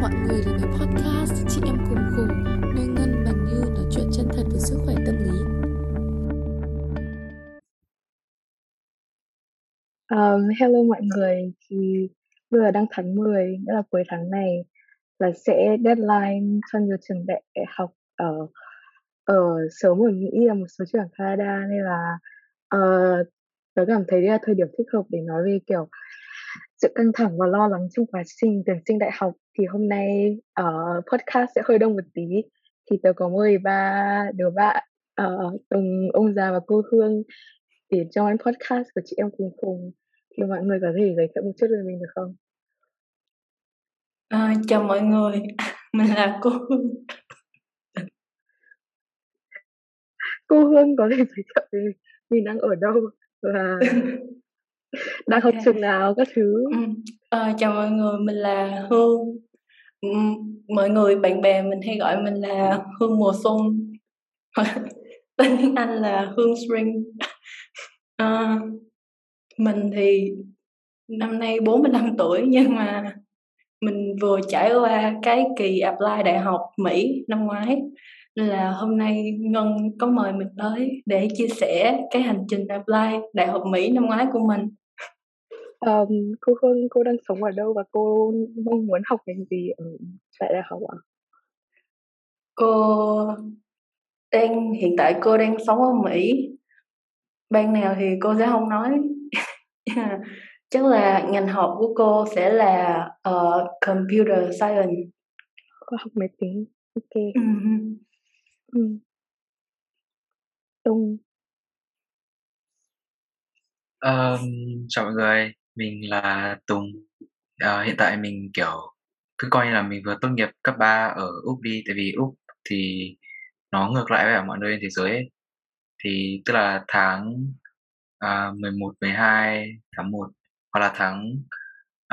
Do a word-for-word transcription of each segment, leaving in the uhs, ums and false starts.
mọi người đến với podcast Chị Em Cùng Khùng, nơi Ngân và Như nói chuyện chân thật về sức khỏe tâm lý. Um, hello mọi người, thì bây giờ đang tháng mười, nghĩa là cuối tháng này là sẽ deadline cho nhiều trường đại học ở ở sớm ở Mỹ và một số trường ở Canada, nên là uh, tớ cảm thấy đây là thời điểm thích hợp để nói về kiểu sự căng thẳng và lo lắng trong quá trình tuyển sinh đại học. Thì hôm nay uh, podcast sẽ hơi đông một tí, thì tớ có mời ba đứa bạn uh, ông ông già và cô Hương để join podcast của Chị Em Cùng Khùng. Thì mọi người có thể giới thiệu một chút về mình được không? À, chào mọi người, mình là cô Hương. Cô Hương có thể giới thiệu về mình đang ở đâu và đang học trường nào các thứ. À, chào mọi người, mình là Hương. Mọi người, bạn bè mình hay gọi mình là Hương mùa xuân. Tên tiếng Anh là Hương Spring. À, mình thì năm nay bốn mươi lăm tuổi, nhưng mà mình vừa trải qua cái kỳ apply đại học Mỹ năm ngoái, nên là hôm nay Ngân có mời mình tới để chia sẻ cái hành trình apply đại học Mỹ năm ngoái của mình. Um, cô Hương, cô đang sống ở đâu và cô mong muốn học ngành gì ở tại đại học ạ? À? Cô đang hiện tại cô đang sống ở Mỹ. Ban nào thì cô sẽ không nói. Chắc là ngành học của cô sẽ là uh, Computer Science. Cô học máy tính. Ok. Uh-huh. Ừ. Tung. Um, chào mọi người, mình là Tùng. Uh, hiện tại mình kiểu cứ coi như là mình vừa tốt nghiệp cấp ba ở Úc đi, tại vì Úc thì nó ngược lại với ở mọi nơi trên thế giới ấy. Thì tức là tháng uh, mười một, mười hai tháng một, hoặc là tháng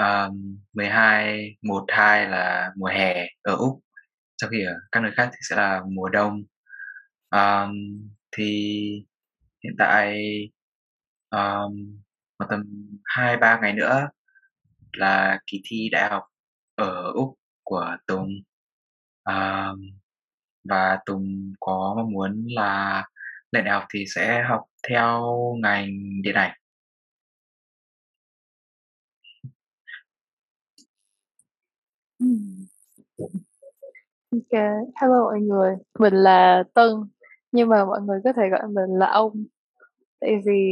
uh, mười hai, một, hai là mùa hè ở Úc, trong khi ở các nơi khác thì sẽ là mùa đông. Um, thì hiện tại um, khoảng tầm hai ba ngày nữa là kỳ thi đại học ở Úc của Tùng. Um, và Tùng có mong muốn là lên đại học thì sẽ học theo ngành điện ảnh. Ok, hello mọi người, mình là Tân, nhưng mà mọi người có thể gọi mình là ông, tại vì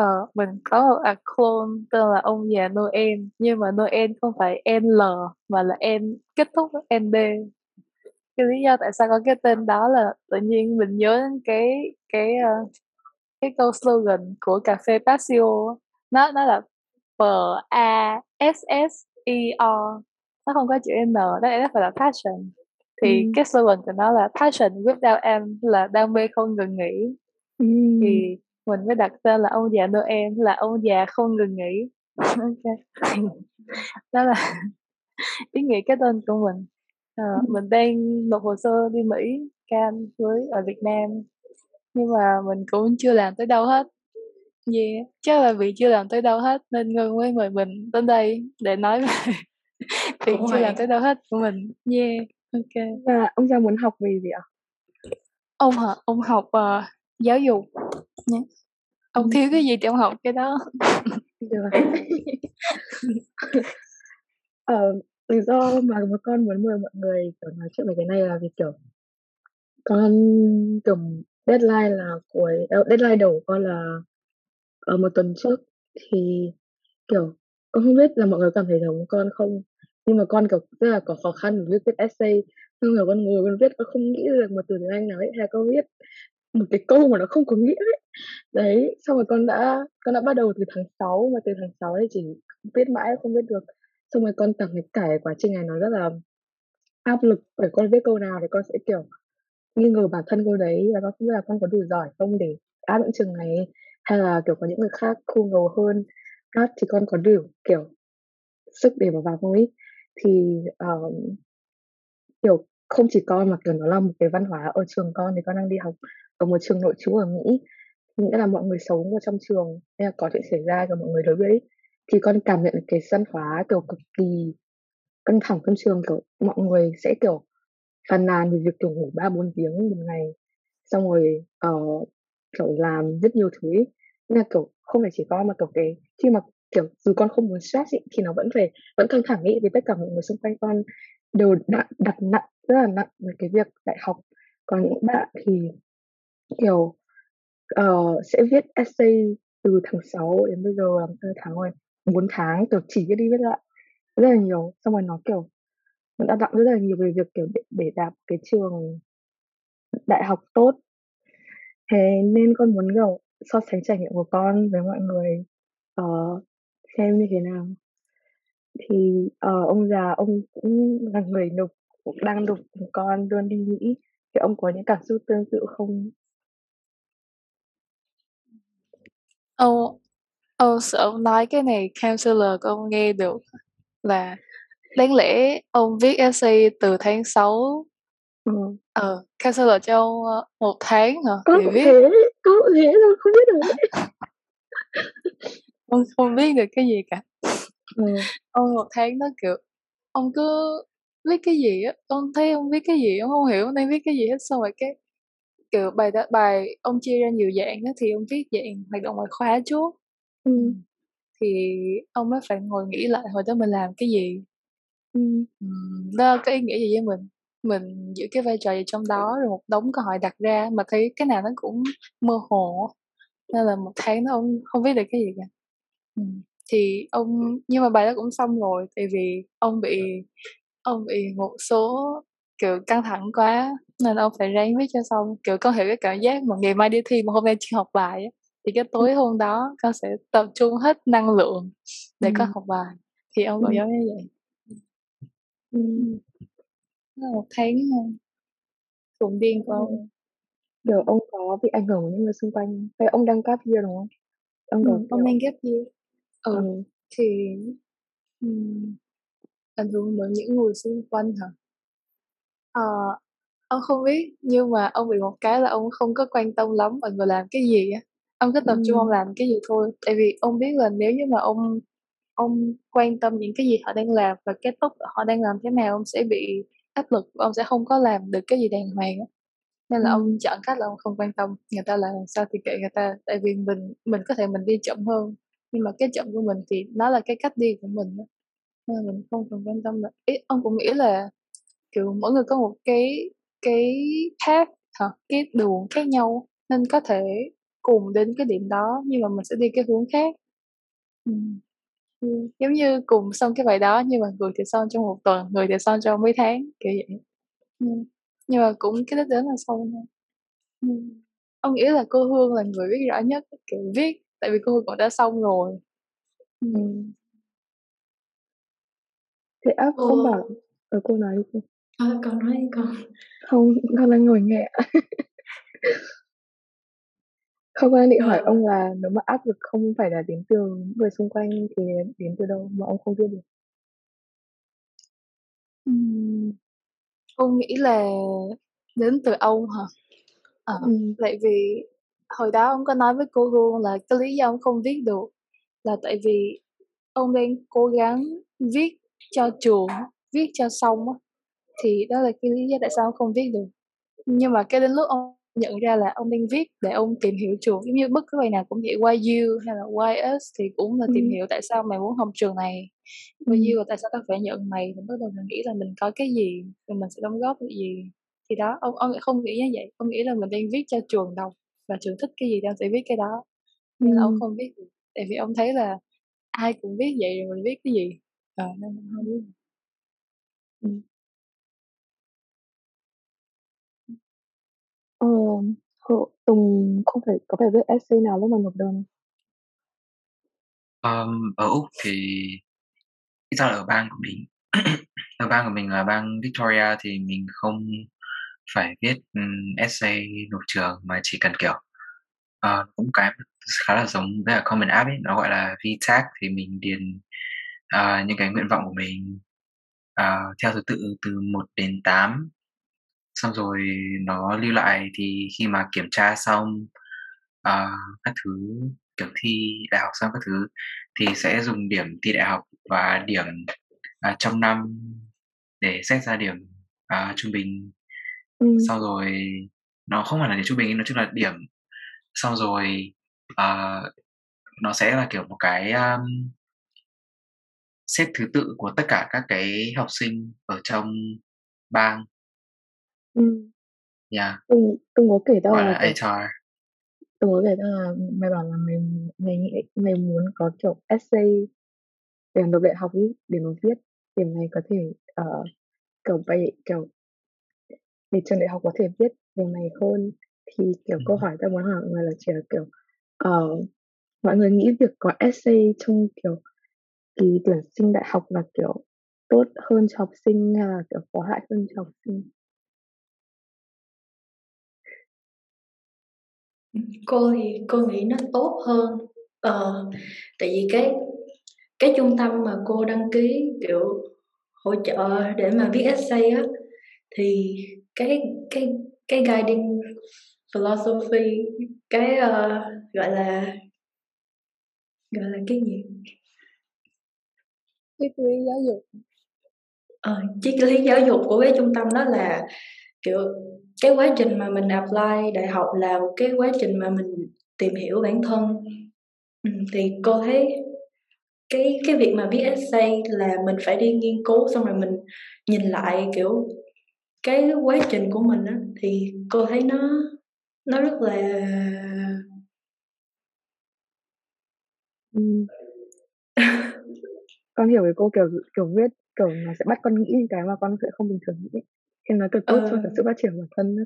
uh, mình có một à, clone tên là ông già Noel, nhưng mà Noel không phải en lờ mà là N kết thúc với en đê. Cái lý do tại sao có cái tên đó là tự nhiên mình nhớ đến cái cái uh, cái câu slogan của cà phê Passio, nó nó là P A S S E O, nó không có chữ en, đó là phải là passion. Thì mm. cái slogan của nó là passion without end, là đam mê không ngừng nghỉ. Mm. Thì mình mới đặt tên là ông già Noel là ông già không ngừng nghỉ. Okay. Đó là ý nghĩa cái tên của mình. À, mm. Mình đang nộp hồ sơ đi Mỹ, Can với ở Việt Nam, nhưng mà mình cũng chưa làm tới đâu hết. Yeah. Chắc là vì chưa làm tới đâu hết nên Ngân mới mời mình đến đây để nói về việc chưa làm tới đâu hết của mình. Yeah. Ok, à, ông ra muốn học về gì ạ? Ông hả? Ông học uh, giáo dục. Yeah. Ông thiếu cái gì thì ông học cái đó. Được. Ờ, lý do mà mà con muốn mời mọi người kiểu nói chuyện về cái này là vì kiểu con kiểu deadline là cuối deadline đầu của con là ở một tuần trước, thì kiểu con không biết là mọi người cảm thấy giống con không, nhưng mà con kiểu rất là có khó khăn với viết essay, xong rồi con ngồi con viết, con không nghĩ được một từ tiếng Anh nào ấy, hay con viết một cái câu mà nó không có nghĩa ấy. Đấy, xong rồi con đã con đã bắt đầu từ tháng sáu, mà từ tháng sáu thì chỉ viết mãi không viết được. Xong rồi con cảm thấy cả quá trình này nó rất là áp lực, để con viết câu nào để con sẽ kiểu nghi ngờ bản thân câu đấy, là con không biết là con có đủ giỏi không để áp những trường này, hay là kiểu có những người khác khôn ngoan hơn áp thì con có đủ kiểu sức để mà vào không ấy. Thì um, kiểu không chỉ con mà kiểu nó là một cái văn hóa ở trường con, thì con đang đi học ở một trường nội trú ở Mỹ, nghĩa là mọi người sống ở trong trường, nên là có chuyện xảy ra cho mọi người đối với, thì con cảm nhận cái văn hóa kiểu cực kỳ căng thẳng trong trường, kiểu mọi người sẽ kiểu phàn nàn về việc kiểu ngủ ba bốn tiếng một ngày, xong rồi uh, kiểu làm rất nhiều thứ ấy. Nên là kiểu không phải chỉ con mà kiểu cái khi mà kiểu dù con không muốn stress ý, thì nó vẫn phải vẫn căng thẳng ý, vì tất cả mọi người xung quanh con đều đặt, đặt nặng rất là nặng về cái việc đại học. Còn những bạn thì kiểu uh, sẽ viết essay từ tháng sáu đến bây giờ làm tới tháng rồi bốn tháng, kiểu chỉ viết đi viết lại rất là nhiều, xong rồi nó kiểu nó đã nặng rất là nhiều về việc kiểu để, để đạt cái trường đại học tốt. Thế nên con muốn kiểu so sánh trải nghiệm của con với mọi người uh, xem như thế nào. Thì uh, ông già ông cũng là người nộp, cũng đang nộp cùng con luôn đi Mỹ, thì ông có những cảm xúc tương tự không? Ông, ông, ông nói cái này counselor của ông nghe được là đáng lẽ ông viết essay từ tháng sáu. Ừ. Ờ, counselor cho ông một tháng hả? Có để viết. Thế, có thế rồi, không biết được. Ông không biết được cái gì cả. Ừ. Ông một tháng đó kiểu, ông cứ viết cái gì á, ông thấy ông viết cái gì, ông không hiểu ông đang viết cái gì hết. Xong rồi cái kiểu bài đó, bài ông chia ra nhiều dạng đó, thì ông viết dạng hoạt động ngoại khóa trước. Ừ. Thì ông mới phải ngồi nghĩ lại hồi đó mình làm cái gì. Ừ. Đó có ý nghĩa gì với mình, mình giữ cái vai trò gì trong đó, rồi một đống câu hỏi đặt ra mà thấy cái nào nó cũng mơ hồ, nên là một tháng nó ông không biết được cái gì cả. Ừ. Thì ông nhưng mà bài đó cũng xong rồi, tại vì ông bị ông bị một số kiểu căng thẳng quá nên ông phải ráng viết cho xong. Kiểu con hiểu cái cảm giác mà ngày mai đi thi mà hôm nay chưa học bài á, thì cái tối hôm đó con sẽ tập trung hết năng lượng để ừ. con học bài. Thì ông cũng giống như vậy. Ừ. Một tháng cũng điên của ông. Điều ông có bị ảnh hưởng của những người xung quanh. Vậy ông đang gap year đúng không? Ông, ừ, ông đang gap year. Ừ. ừ. Thì um, ảnh hưởng bởi những người xung quanh hả? Ờ, ông không biết, nhưng mà ông bị một cái là ông không có quan tâm lắm mọi người làm cái gì á. Ông cứ tập trung ừ. ông làm cái gì thôi. Tại vì ông biết là nếu như mà ông ông quan tâm những cái gì họ đang làm và kết thúc họ đang làm thế nào, ông sẽ bị áp lực, ông sẽ không có làm được cái gì đàng hoàng á. Nên là ừ. ông chọn cách là ông không quan tâm người ta làm sao thì kệ người ta. Tại vì mình mình có thể mình đi chậm hơn, nhưng mà cái chậm của mình thì nó là cái cách đi của mình đó. Nên là mình không cần quan tâm. Là ý, ông cũng nghĩ là kiểu mỗi người có một cái cái path, cái đường khác nhau, nên có thể cùng đến cái điểm đó nhưng mà mình sẽ đi cái hướng khác. Ừ. Giống như cùng xong cái bài đó, nhưng mà người thì xong trong một tuần, người thì xong trong mấy tháng, kiểu vậy. Ừ. Nhưng mà cũng cái đích đến là xong thôi. Ừ. Ông nghĩ là cô Hương là người biết rõ nhất, kiểu viết, tại vì cô Hương cũng đã xong rồi. Ừ. Thế áp cô... không bảo ở cô nói đi. À, con nói đi con. Không, con đang ngồi nghe. Không, anh định hỏi ừ. ông là nếu mà áp lực không phải là đến từ những người xung quanh thì đến từ đâu mà ông không biết được? Uhm, ông nghĩ là đến từ ông hả? À, uhm. Tại vì hồi đó ông có nói với cô Hương là cái lý do ông không viết được là tại vì ông đang cố gắng viết cho trường, viết cho xong á. Thì đó là cái lý do tại sao ông không viết được. Nhưng mà cái đến lúc ông nhận ra là ông đang viết để ông tìm hiểu trường, giống như bất cứ bài nào cũng vậy, why you hay là why us thì cũng là tìm ừ. hiểu tại sao mày muốn học trường này, why you là tại sao tao phải nhận mày, thì bắt đầu mình nghĩ là mình có cái gì thì mình sẽ đóng góp cái gì. Thì đó, ông ông không nghĩ như vậy, ông nghĩ là mình đang viết cho trường đọc và trường thích cái gì thì ông sẽ viết cái đó. Nên ừ. là ông không viết được, tại vì ông thấy là ai cũng viết vậy rồi mình viết cái gì, à, nên mình không biết. Ừ. Ờ, Tùng không phải có phải viết essay nào lúc mà nộp đơn. Um, ở Úc thì ra là ở bang của mình, ở bang của mình là bang Victoria thì mình không phải viết um, essay nộp trường mà chỉ cần kiểu uh, cũng cái khá là giống với là Common App ấy, nó gọi là vê tê a xê, thì mình điền uh, những cái nguyện vọng của mình uh, theo thứ tự từ một đến tám. Xong rồi nó lưu lại, thì khi mà kiểm tra xong uh, các thứ kiểu thi đại học xong các thứ thì sẽ dùng điểm thi đại học và điểm à, trong năm để xét ra điểm à, trung bình. Ừ. Sau rồi nó không phải là điểm trung bình, nói chung là điểm. Sau rồi à, nó sẽ là kiểu một cái um, xếp thứ tự của tất cả các cái học sinh ở trong bang. Ừ. Yeah. Từng, từng có kể tao là hát rờ. Từng có kể tao là mày bảo là mày, mày, mày muốn có kiểu essay để nộp đại học ý, để mà viết điểm này có thể uh, kiểu bay kiểu để trường đại học có thể viết điểm này hơn. Thì kiểu ừ. câu hỏi tao muốn hỏi mọi người là chỉ là kiểu uh, mọi người nghĩ việc có essay trong kiểu kỳ tuyển sinh đại học là kiểu tốt hơn cho học sinh hay là kiểu có hại hơn cho học sinh? Cô thì cô nghĩ nó tốt hơn, ờ, tại vì cái cái trung tâm mà cô đăng ký kiểu hỗ trợ để mà viết essay á, thì cái cái cái guiding philosophy, cái uh, gọi là gọi là cái gì, triết lý giáo dục, ờ, triết lý giáo dục của cái trung tâm đó là kiểu cái quá trình mà mình apply đại học là một cái quá trình mà mình tìm hiểu bản thân. Ừ, thì cô thấy cái cái việc mà viết essay là mình phải đi nghiên cứu, xong rồi mình nhìn lại kiểu cái quá trình của mình á, thì cô thấy nó nó rất là ừ. Con hiểu với cô kiểu kiểu viết kiểu nó sẽ bắt con nghĩ những cái mà con sẽ không bình thường nghĩ, thì nó cực tốt ờ. cho sự phát triển bản thân đó.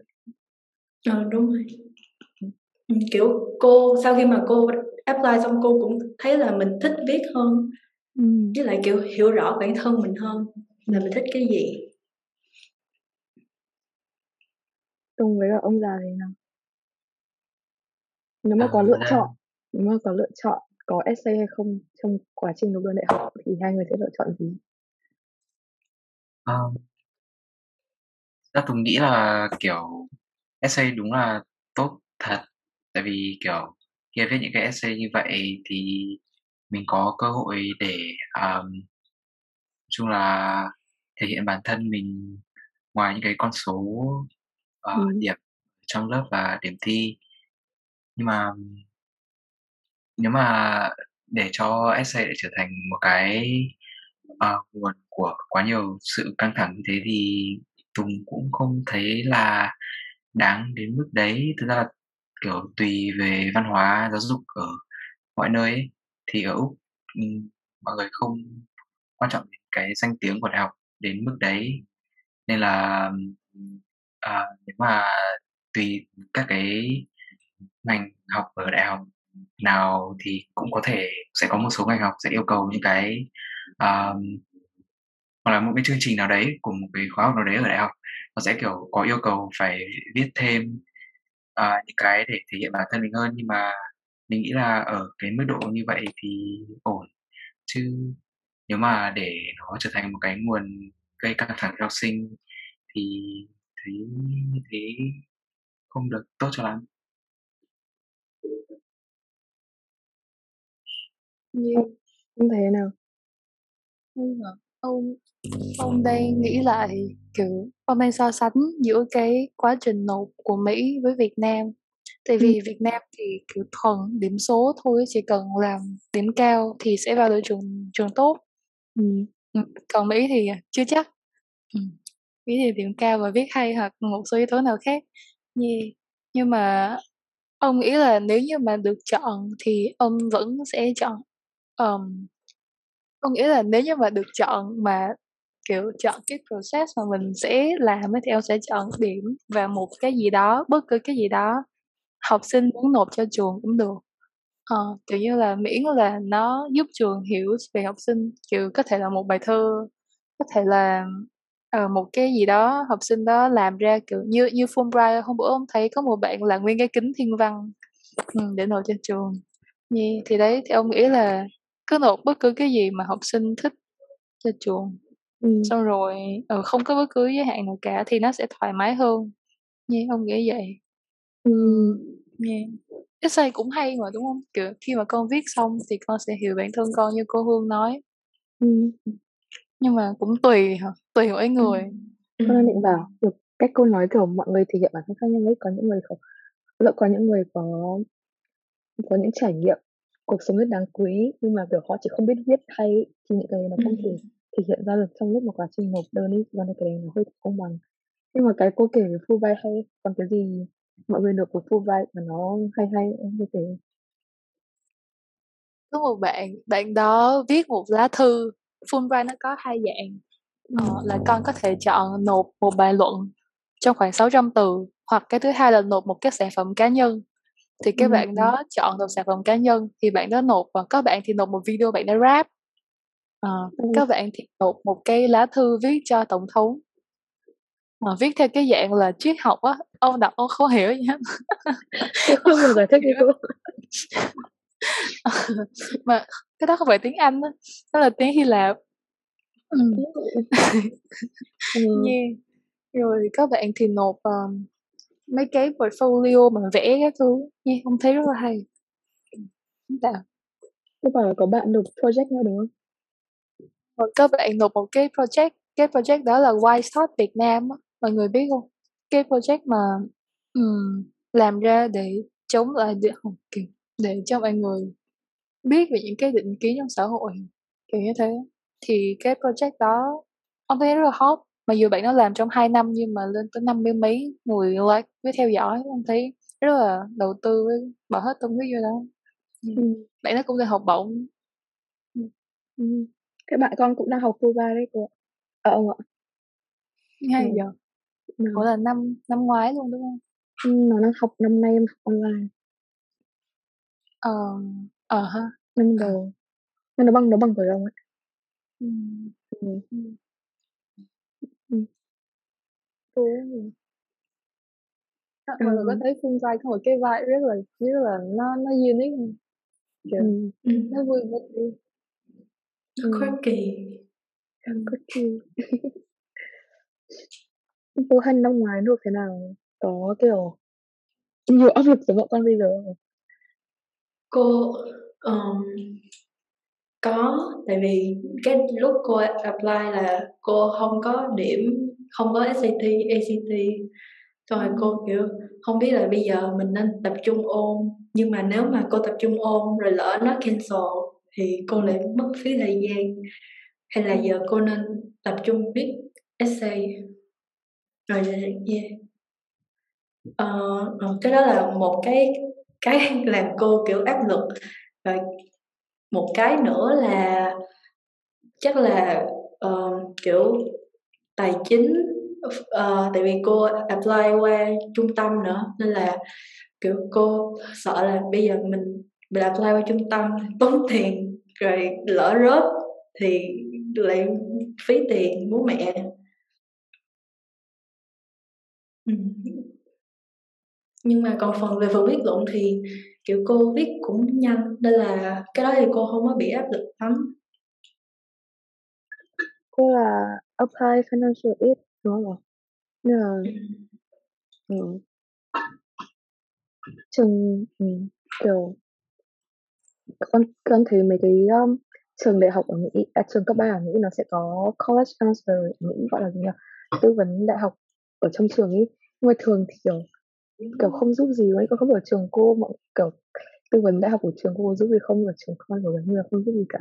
Ờ đúng rồi. Ừ, kiểu cô sau khi mà cô apply xong cô cũng thấy là mình thích viết hơn, ừ. với lại kiểu hiểu rõ bản thân mình hơn là mình thích cái gì. Tùng với cả ông già thì nào? Nếu mà à, có lựa à. chọn, nếu mà có lựa chọn có essay hay không trong quá trình nộp đơn đại học thì hai người sẽ lựa chọn gì? À. Tùng nghĩ là kiểu essay đúng là tốt thật, tại vì kiểu khi viết những cái essay như vậy thì mình có cơ hội để um, chung là thể hiện bản thân mình ngoài những cái con số uh, ừ. điểm trong lớp và điểm thi. Nhưng mà nếu mà để cho essay để trở thành một cái uh, nguồn của quá nhiều sự căng thẳng như thế thì Tùng cũng không thấy là đáng đến mức đấy. Thực ra là kiểu tùy về văn hóa giáo dục ở mọi nơi ấy. Thì ở Úc mọi người không quan trọng đến cái danh tiếng của đại học đến mức đấy, nên là à, nếu mà tùy các cái ngành học ở đại học nào thì cũng có thể sẽ có một số ngành học sẽ yêu cầu những cái uh, hoặc là một cái chương trình nào đấy của một cái khóa học nào đấy ở đại học, nó sẽ kiểu có yêu cầu phải viết thêm uh, những cái để thể hiện bản thân mình hơn. Nhưng mà mình nghĩ là ở cái mức độ như vậy thì ổn, chứ nếu mà để nó trở thành một cái nguồn gây căng thẳng cho học sinh thì thấy như thế không được tốt cho lắm. Như không thấy nào không hả? Ông ông đang nghĩ lại kiểu ông đang so sánh giữa cái quá trình nộp của Mỹ với Việt Nam. Tại vì ừ. Việt Nam thì kiểu thuần điểm số thôi, chỉ cần làm điểm cao thì sẽ vào được trường trường tốt. Ừ. Còn Mỹ thì chưa chắc. Ừ. Mỹ thì điểm cao và viết hay hoặc một số yếu tố nào khác. Yeah. Nhưng mà ông nghĩ là nếu như mà được chọn thì ông vẫn sẽ chọn. Um, Có nghĩa là nếu như mà được chọn mà kiểu chọn cái process mà mình sẽ làm ấy, thì em sẽ chọn điểm và một cái gì đó, bất cứ cái gì đó học sinh muốn nộp cho trường cũng được. À, tự nhiên là miễn là nó giúp trường hiểu về học sinh, kiểu có thể là một bài thơ, có thể là uh, một cái gì đó học sinh đó làm ra, kiểu như như Fulbright hôm bữa ông thấy có một bạn là nguyên cái kính thiên văn um, để nộp cho trường. Yeah, thì đấy, thì ông nghĩ là cứ nộp bất cứ cái gì mà học sinh thích cho trường, ừ. xong rồi ừ, không có bất cứ giới hạn nào cả thì nó sẽ thoải mái hơn. Như yeah, ông nghĩ vậy. Ừ. Yeah. Essay cũng hay mà đúng không? Kiểu khi mà con viết xong thì con sẽ hiểu bản thân con như cô Hương nói. Ừ. Nhưng mà cũng tùy tùy mỗi người. Tôi ừ. định bảo được cách cô nói kiểu mọi người thể hiện bản thân khác nhau, có những người không, lại có những người có có những trải nghiệm cuộc sống rất đáng quý, nhưng mà kiểu họ chỉ không biết viết hay thì những cái nó không thể thể hiện ra được trong lúc mà quá trình nộp đơn ấy, và cái này nó hơi không bằng. Nhưng mà cái cô kể về Fulbright hay, còn cái gì mọi người được của Fulbright mà nó hay hay em có thể? Có một bạn bạn đó viết một lá thư. Fulbright nó có hai dạng, ờ, là con có thể chọn nộp một bài luận trong khoảng sáu trăm từ, hoặc cái thứ hai là nộp một cái sản phẩm cá nhân. Thì cái ừ. bạn đó chọn nộp sản phẩm cá nhân, thì bạn đó nộp, và các bạn thì nộp một video bạn đã rap, à, ừ. các bạn thì nộp một cái lá thư viết cho tổng thống, mà viết theo cái dạng là triết học á, ông đọc ông không hiểu gì hết. Không được giải thích gì luôn. Mà cái đó không phải tiếng Anh đó, đó là tiếng Hy Lạp. ừ. ừ. yeah. Rồi các bạn thì nộp um, mấy cái portfolio mà vẽ các thứ. yeah, Không thấy rất là hay. Tôi bảo là có bạn nộp project nữa đúng không? Rồi các bạn nộp một cái project. Cái project đó là Why Start Việt Nam đó. Mọi người biết không? Cái project mà um, làm ra để chống lại để, okay, để cho mọi người biết về những cái định kiến trong xã hội, kiểu như thế. Thì cái project đó ông thấy rất là hot, mà dù bạn nó làm trong hai năm nhưng mà lên tới năm mươi mấy người like với theo dõi. Ông thấy rất là đầu tư với bỏ hết tâm huyết vô đó. ừ. Bạn nó cũng đang học bổng. ừ. ừ. Các bạn con cũng đang học Fulbright đấy cô ạ. Ông ạ, ngay ừ. giờ ừ. cũng là năm năm ngoái luôn đúng không? Ừ, nó đang học năm nay, em học online. Ờ uh, ờ uh, ha năm đầu nó bằng nó bằng của ông ấy. ừ. Ừ. Ừ. Ừ. Các mọi người có thấy Fulbright có một cái vibe rất là rất là nó nó unique không? Kiểu ừ. nó vui vẻ, nó quirky kỳ, cực kỳ. Cô Hân năm ngoái được thế nào, có kiểu nhiều áp lực với bọn con bây giờ không? Cô um, có, tại vì cái lúc cô apply là cô không có điểm, không có ét a tê, a xê tê, rồi cô kiểu không biết là bây giờ mình nên tập trung ôn, nhưng mà nếu mà cô tập trung ôn rồi lỡ nó cancel thì cô lại mất phí thời gian, hay là giờ cô nên tập trung viết essay rồi lại yeah. uh, cái đó là một cái cái làm cô kiểu áp lực. Và một cái nữa là chắc là uh, kiểu tài chính, uh, tại vì cô apply qua trung tâm nữa, nên là kiểu cô sợ là bây giờ mình, mình apply qua trung tâm tốn tiền, rồi lỡ rớt thì lại phí tiền bố mẹ. ừ. Nhưng mà còn phần về phần viết luận thì kiểu cô viết cũng nhanh, nên là cái đó thì cô không có bị áp lực lắm. Cô là apply financial aid đúng không? Nên là ừ. trường ừ. kiểu con con thấy mấy cái um, trường đại học ở Mỹ, à, trường cấp ba ở Mỹ nó sẽ có college counselor, Mỹ gọi là gì nhỉ? Tư vấn đại học ở trong trường ấy. Nhưng mà thường thì kiểu kiểu không giúp gì ấy, con không ở trường cô mọi kiểu tư vấn đại học của trường cô giúp gì không, ở trường con của mình là không giúp gì cả.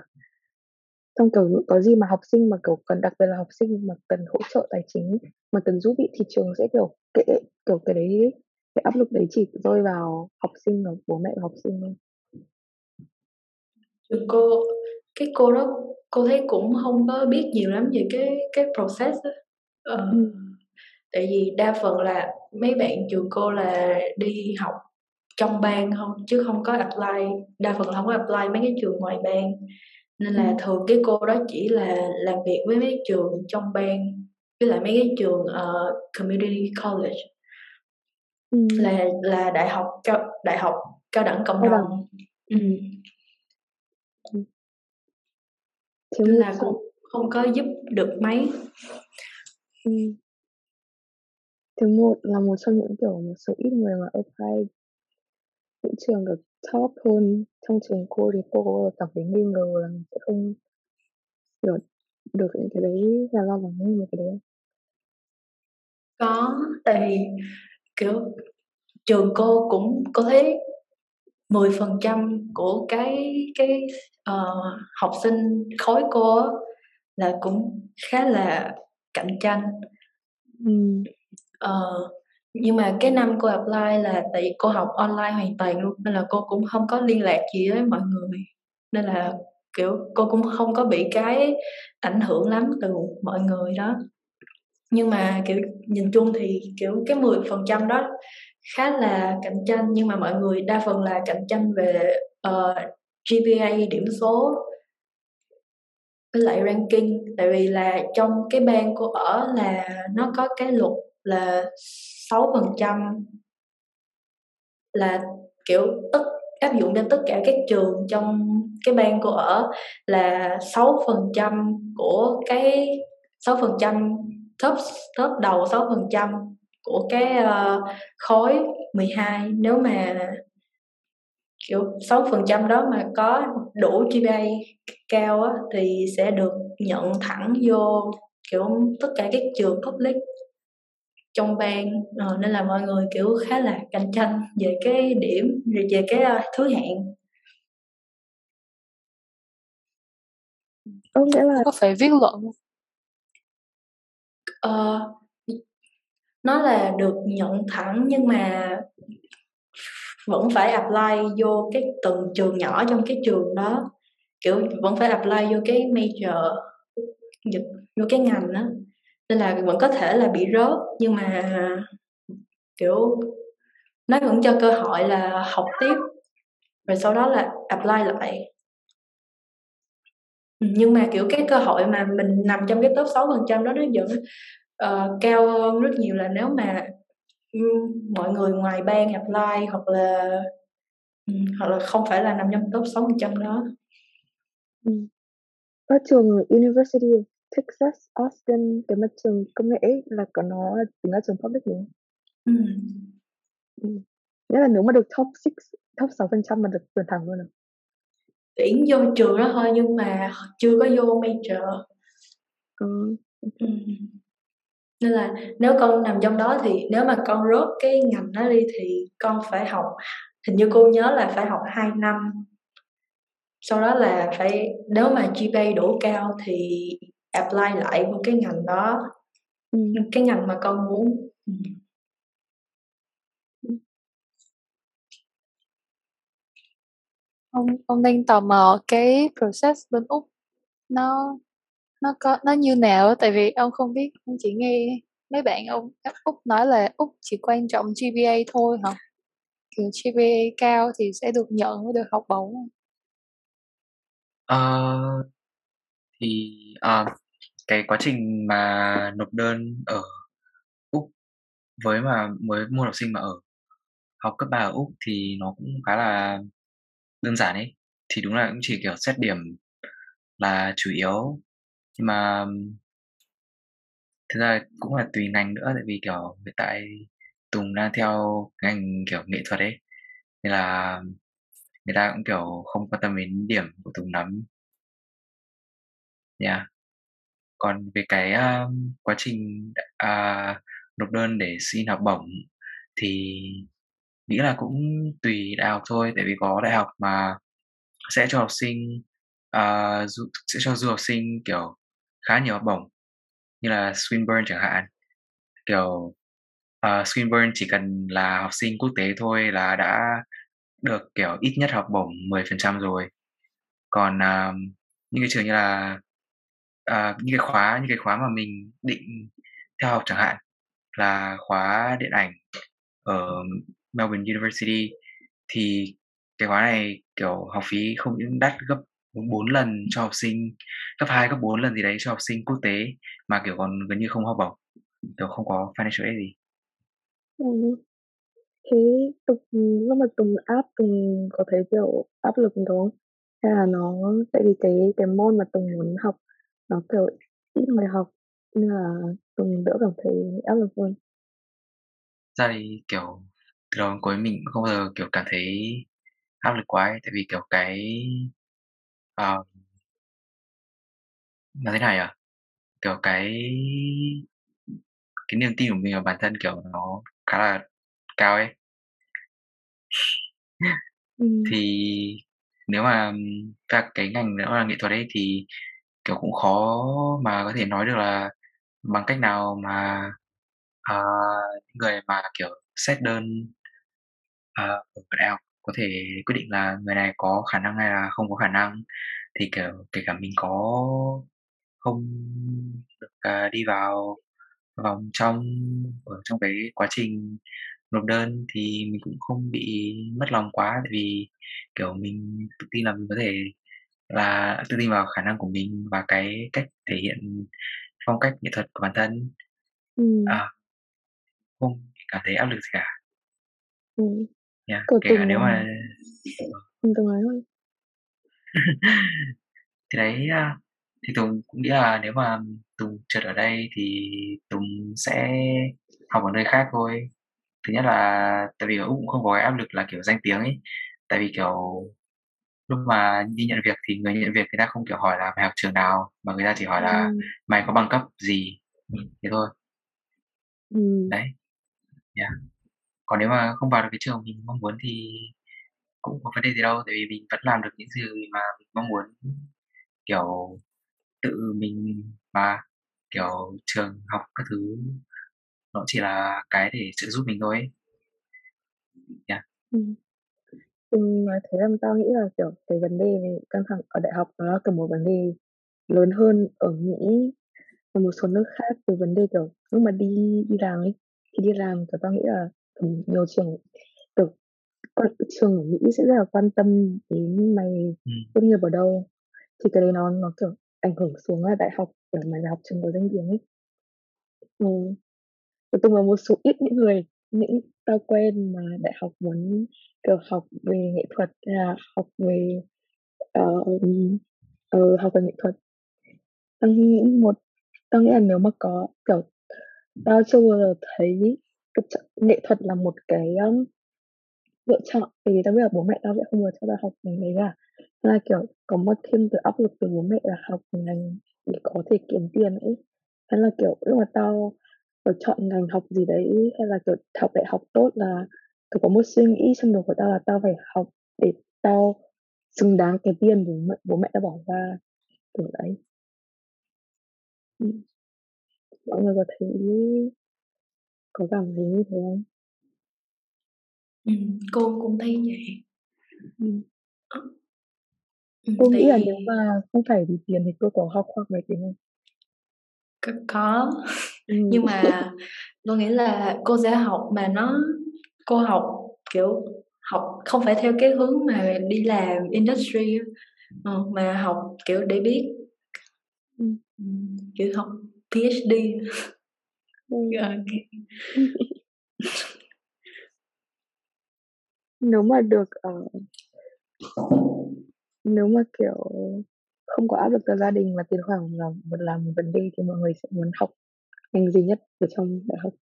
Trong kiểu có gì mà học sinh mà kiểu cần, đặc biệt là học sinh mà cần hỗ trợ tài chính, mà cần giúp bị thì trường sẽ kiểu kệ, kiểu cái đấy, cái áp lực đấy chỉ rơi vào học sinh và bố mẹ học sinh thôi. Cô cái cô đó cô thấy cũng không có biết nhiều lắm về cái cái process đó. Ờ. Ừ. Tại vì đa phần là mấy bạn trường cô là đi học trong bang không, chứ không có apply, đa phần là không có apply mấy cái trường ngoài bang, nên là thường cái cô đó chỉ là làm việc với mấy trường trong bang, với lại mấy cái trường uh, community college, ừ. là là đại học cao đại học cao đẳng cộng đồng. ừ. ừ. Nên là cũng không có giúp được mấy. ừ. Thứ một là một trong những kiểu một số ít người mà apply những trường được top hơn. Trong trường cô thì cô cảm thấy nghi ngờ là mình sẽ không kiểu được những cái đấy và lo lắng về cái đấy? Có, tại vì kiểu trường cô cũng cô thấy mười phần trăm của cái cái uh, học sinh khối cô là cũng khá là cạnh tranh. Ừ. Uh, nhưng mà cái năm cô apply là tại vì cô học online hoàn toàn luôn, nên là cô cũng không có liên lạc gì với mọi người, nên là kiểu cô cũng không có bị cái ảnh hưởng lắm từ mọi người đó. Nhưng mà kiểu nhìn chung thì kiểu cái mười phần trăm đó khá là cạnh tranh, nhưng mà mọi người đa phần là cạnh tranh về uh, giê pê a, điểm số với lại ranking. Tại vì là trong cái bang cô ở là nó có cái luật là sáu phần trăm là kiểu tất áp dụng đến tất cả các trường trong cái bang cô ở, là sáu phần trăm của cái sáu phần trăm top, top đầu sáu phần trăm của cái uh, khối mười hai. Nếu mà kiểu sáu phần trăm đó mà có đủ giê pê a cao á, thì sẽ được nhận thẳng vô kiểu tất cả các trường public trong bang. Ờ, nên là mọi người kiểu khá là cạnh tranh về cái điểm, về cái uh, thứ hạng. Có nghĩa là có phải viết luận? Ờ... Uh, nó là được nhận thẳng, nhưng mà vẫn phải apply vô cái từng trường nhỏ trong cái trường đó, kiểu vẫn phải apply vô cái major, vô cái ngành đó, nên là vẫn có thể là bị rớt, nhưng mà kiểu nó vẫn cho cơ hội là học tiếp rồi sau đó là apply lại. Nhưng mà kiểu cái cơ hội mà mình nằm trong cái top sáu phần trăm đó nó vẫn Uh, cao hơn rất nhiều là nếu mà um, mọi người ngoài bang apply, hoặc là um, hoặc là không phải là nằm trong top sáu phần trăm đó. Ừ. Có trường University of Texas Austin, cái mặt trường công nghệ ấy, là có nó tính là trường public nữa. Ừ. Ừ. Nghĩa là nếu mà được top six, top sáu phần trăm mà được tuyển thẳng luôn à? Tuyển vô trường đó thôi, nhưng mà chưa có vô major. Ừ. Ừ. Nên là nếu con nằm trong đó thì nếu mà con rớt cái ngành đó đi thì con phải học, hình như cô nhớ là phải học hai năm. Sau đó là phải, nếu mà giê pê a đủ cao thì apply lại vô cái ngành đó, cái ngành mà con muốn. Ông, ông đang tò mò cái process bên Úc nó nó có nó như nào, tại vì ông không biết, ông chỉ nghe mấy bạn ông Úc nói là Úc chỉ quan trọng giê pê a thôi hả? Kiểu giê pê a cao thì sẽ được nhận và được học bổng. Uh, thì uh, cái quá trình mà nộp đơn ở Úc với mà mới môn học sinh mà ở học cấp ba ở Úc thì nó cũng khá là đơn giản ấy, thì đúng là cũng chỉ kiểu xét điểm là chủ yếu. Nhưng mà thực ra cũng là tùy ngành nữa, tại vì kiểu hiện tại Tùng đang theo ngành kiểu nghệ thuật ấy, nên là người ta cũng kiểu không quan tâm đến điểm của Tùng lắm. Nha. Yeah. Còn về cái uh, quá trình uh, nộp đơn để xin học bổng thì nghĩ là cũng tùy đại học thôi, tại vì có đại học mà sẽ cho học sinh uh, du, sẽ cho du học sinh kiểu khá nhiều học bổng, như là Swinburne chẳng hạn. Kiểu uh, Swinburne chỉ cần là học sinh quốc tế thôi là đã được kiểu ít nhất học bổng mười phần trăm rồi. Còn uh, những cái trường như là uh, những cái khóa những cái khóa mà mình định theo học, chẳng hạn là khóa điện ảnh ở Melbourne University, thì cái khóa này kiểu học phí không những đắt gấp bốn lần cho học sinh cấp hai, cấp bốn lần gì đấy cho học sinh quốc tế, mà kiểu còn gần như không học bổng, kiểu không có financial aid gì. Ừ. Thế Tùng, lúc mà Tùng áp Tùng có thấy kiểu áp lực đúng không? Hay là nó, tại vì cái cái môn mà Tùng muốn học nó kiểu ít người học nên là Tùng đỡ cảm thấy áp lực hơn. Ra thì kiểu từ đầu đến cuối mình không bao giờ kiểu cảm thấy áp lực quá ấy, tại vì kiểu cái Uh, là thế này à kiểu cái cái niềm tin của mình ở bản thân kiểu nó khá là cao ấy. Ừ. Thì nếu mà các cái ngành nữa là nghệ thuật ấy thì kiểu cũng khó mà có thể nói được là bằng cách nào mà à, những người mà kiểu xét đơn à, ở đại học có thể quyết định là người này có khả năng hay là không có khả năng. Thì kiểu kể cả mình có không được à, đi vào vòng trong ở trong cái quá trình nộp đơn thì mình cũng không bị mất lòng quá, tại vì kiểu mình tự tin là mình có thể là tự tin vào khả năng của mình và cái cách thể hiện phong cách nghệ thuật của bản thân, Ừ. à, không cảm thấy áp lực gì cả. Ừ. Nha, Của kể cả Tùng nếu là mà Tùng Tùng nói thôi. thì đấy à, thì Tùng cũng nghĩ là nếu mà Tùng trượt ở đây thì Tùng sẽ học ở nơi khác thôi. Thứ nhất là tại vì ở Úc cũng không có cái áp lực là kiểu danh tiếng ấy, tại vì kiểu lúc mà đi nhận việc thì người nhận việc người ta không kiểu hỏi là mày học trường nào, mà người ta chỉ hỏi là Ừ. mày có bằng cấp gì, ừ, thế thôi Ừ. đấy. yeah. Còn nếu mà không vào được cái trường mình mong muốn thì cũng có vấn đề gì đâu, tại vì mình vẫn làm được những gì mà mình mong muốn, kiểu tự mình mà kiểu trường học các thứ nó chỉ là cái để trợ giúp mình thôi ấy. yeah. Ừ. Tùng nói thế làm tao nghĩ là kiểu cái vấn đề về căng thẳng ở đại học nó là kiểu một vấn đề lớn hơn ở Mỹ và một số nước khác, từ vấn đề kiểu lúc mà đi đi làm ấy, khi đi làm kiểu tao nghĩ là ừ, nhiều trường kiểu quan, trường ở Mỹ sẽ rất là quan tâm đến mày ừ. tốt nghiệp ở đâu, thì cái đấy nó nó kiểu ảnh hưởng xuống là đại học, kiểu mày là học trường có danh tiếng ấy. Ừ. Và Tùng là một số ít những người những tao quen mà đại học muốn kiểu học về nghệ thuật hay là học về uh, uh, học về nghệ thuật. Tao nghĩ một tao nghĩ là nếu mà có kiểu tao chưa bao giờ thấy cái chọn- nghệ thuật là một cái um, lựa chọn, bởi vì tao biết là bố mẹ tao sẽ không bao giờ cho tao học ngành đấy cả, nên là kiểu có một thêm từ áp lực từ bố mẹ là học ngành để có thể kiếm tiền ấy, nên là kiểu lúc mà tao kiểu chọn ngành học gì đấy hay là kiểu học đại học tốt là kiểu có một suy nghĩ trong đầu của tao là tao phải học để tao xứng đáng cái tiền bố mẹ bố mẹ tao bỏ ra kiểu đấy. Ừ. Mọi người có thấy có cảm thấy như thế không? Ừ, cô cũng thấy vậy. Ừ. Ờ, ừ, Cô Tại nghĩ là nếu vì mà không phải vì tiền thì cô có học khoa học máy tính không? có, có. Ừ. Nhưng mà có nghĩa là cô sẽ học mà nó cô học kiểu học không phải theo cái hướng mà đi làm industry á, ờ, mà học kiểu để biết Ừ. ừ, kiểu học pê hát đê. Ừ. Ờ, cái- Nếu mà được ờ, nếu mà kiểu không có áp lực từ gia đình và tiền khoản là một là một vấn đề thì mọi người sẽ muốn học ngành gì nhất ở trong đại học?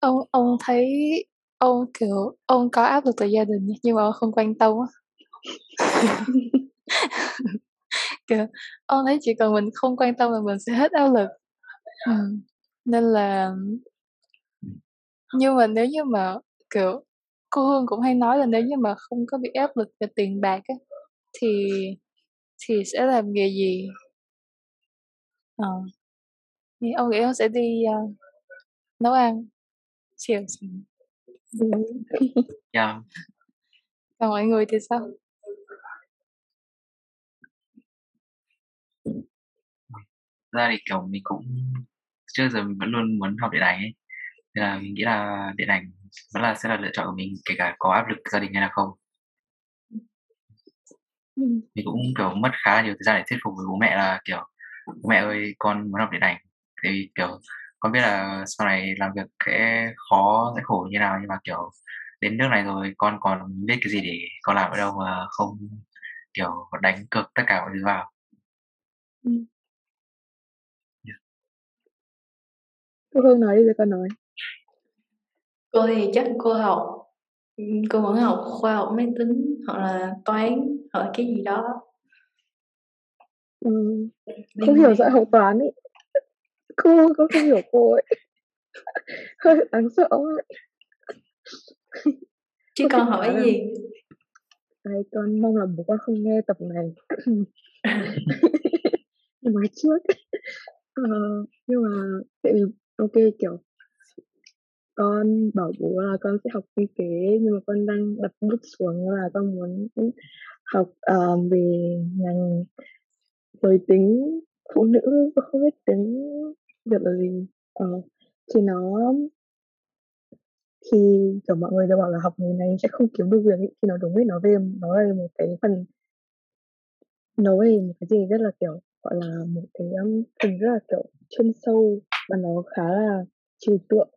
Ông ông thấy ông kiểu ông có áp lực từ gia đình nha, nhưng mà ông không quan tâm á. Kiểu ông thấy chỉ cần mình không quan tâm là mình sẽ hết áp lực. Ừ. Nên là nhưng mà nếu như mà kiểu cô Hương cũng hay nói là nếu như mà không có bị áp lực về tiền bạc á thì thì sẽ làm nghề gì? Ờ, Thì ông nghĩ ông sẽ đi ờ, nấu ăn chiều sáng. Ừ. Yeah. Còn mọi người thì sao? Thật ra thì kiểu mình cũng trước giờ mình vẫn luôn muốn học điện ảnh ấy. Nên là mình nghĩ là điện ảnh vẫn là sẽ là lựa chọn của mình, kể cả có áp lực gia đình hay là không. Ừ. Mình cũng kiểu mất khá là nhiều thời gian để thuyết phục với bố mẹ là kiểu bố mẹ ơi con muốn học điện ảnh, thì kiểu con biết là sau này làm việc sẽ khó sẽ khổ như nào, nhưng mà kiểu đến nước này rồi con còn biết cái gì để con làm ở đâu mà không kiểu đánh cược tất cả mọi thứ vào. Ừ. Cô Hương nói đi rồi con nói. Cô thì chắc cô học Cô vẫn học khoa học máy tính hoặc là toán hoặc cái gì đó. Ừ. Không hiểu dạy học toán ấy. Cô, cô không hiểu cô ấy. Hơi đáng sợ ấy. Chứ con hỏi cái gì? Đấy, con mong là bố con không nghe tập này. Nói trước. Ờ, nhưng mà tại vì ok kiểu con bảo bố là con sẽ học kinh tế, nhưng mà con đang đặt bút xuống là con muốn học uh, về ngành giới tính phụ nữ, không biết tính việc là gì. Uh, thì nó thì kiểu mọi người đều bảo là học nghề này sẽ không kiếm được việc ấy. Thì nó đúng với nó về nó là một cái phần, nó về một cái gì rất là kiểu gọi là một cái phần rất là kiểu chuyên sâu và nó khá là trừu tượng.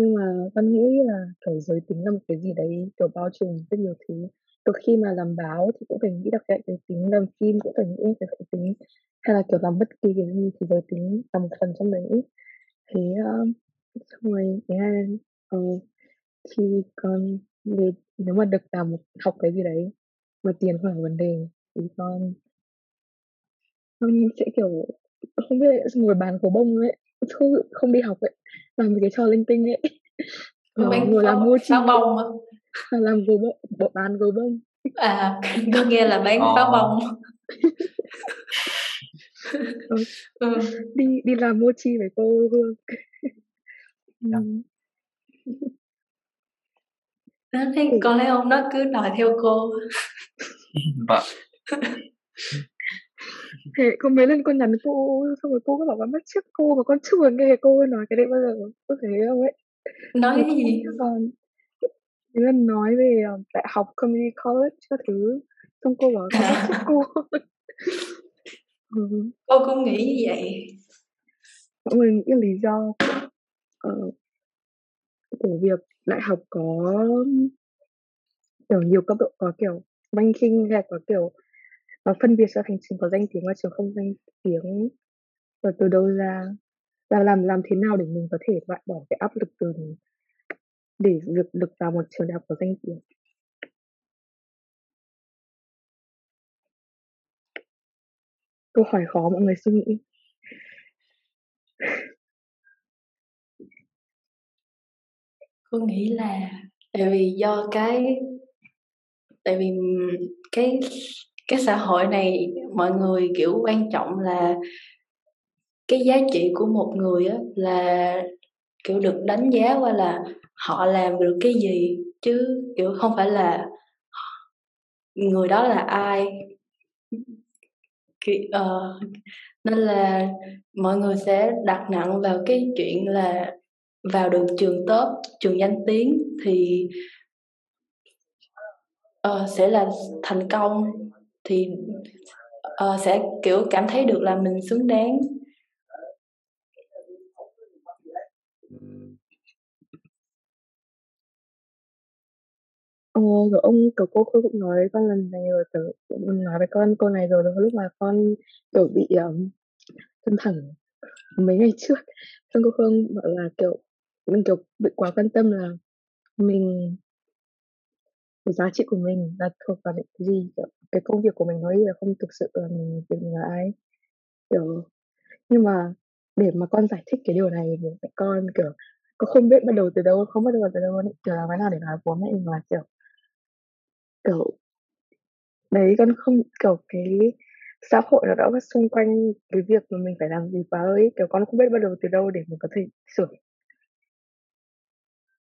Nhưng mà con nghĩ là kiểu giới tính là một cái gì đấy kiểu bao trùm rất nhiều thứ. Từ khi mà làm báo thì cũng phải nghĩ đặc cái giới tính, làm phim cũng phải nghĩ về giới tính, hay là kiểu làm bất kỳ cái gì thì giới tính là một phần trong đấy. Thế uh, xong rồi thế là uh, thì con về, nếu mà được làm một, học cái gì đấy mà tiền không là vấn đề thì con con sẽ kiểu không biết ngồi bàn cổ bông ấy, không không đi học ấy, làm cái trò linh tinh ấy, ngồi làm mua chi bông, làm gấu bông, bán gấu bông. À, có nghe là bán pháo bông. Ừ. Ừ. Đi đi làm mua chi với cô Hương. Nó thấy con thấy không, nó cứ đòi theo cô. Vâng. Thế có mấy lần con nhắn cô, xong rồi cô cứ bảo con mất trước cô, và con chưa vừa nghe cô nói cái đấy bao giờ. Có thể không ấy? Nói cái gì? Còn lần nói về đại học community college cho thứ, xong cô bảo con mất trước cô. Ừ. Cô cũng nghĩ như vậy. Mọi người nghĩ lý do uh, của việc đại học có kiểu nhiều cấp độ, có kiểu banh khinh, hay có kiểu và phân biệt giữa hành trình có danh tiếng và trường không danh tiếng, và từ đâu ra là làm làm thế nào để mình có thể loại bỏ cái áp lực từ để được được vào một trường đại học có danh tiếng. Câu hỏi khó mọi người suy nghĩ. Cô nghĩ là tại vì do cái tại vì cái cái xã hội này mọi người kiểu quan trọng là cái giá trị của một người á, là kiểu được đánh giá qua là họ làm được cái gì, chứ kiểu không phải là người đó là ai. Uh, nên là mọi người sẽ đặt nặng vào cái chuyện là vào được trường top, trường danh tiếng thì uh, sẽ là thành công, thì uh, sẽ kiểu cảm thấy được là mình xứng đáng. Ờ, rồi ông kiểu cô Khôi cũng nói với con lần này rồi, kiểu nói với con cô này rồi, lúc mà con kiểu bị um, căng thẳng mấy ngày trước, xong cô Khương bảo là kiểu mình kiểu bị quá quan tâm là mình giá trị của mình là thuộc vào cái gì, kiểu cái công việc của mình nói là không thực sự là mình mình là ai kiểu. Nhưng mà để mà con giải thích cái điều này với con kiểu con không biết bắt đầu từ đâu, không bắt đầu từ đâu ấy, kiểu là cái nào để nói bố mẹ mình là kiểu kiểu đấy, con không kiểu cái xã hội nó đã xung quanh cái việc mà mình phải làm gì quá ấy, kiểu con không biết bắt đầu từ đâu để mình có thể sửa.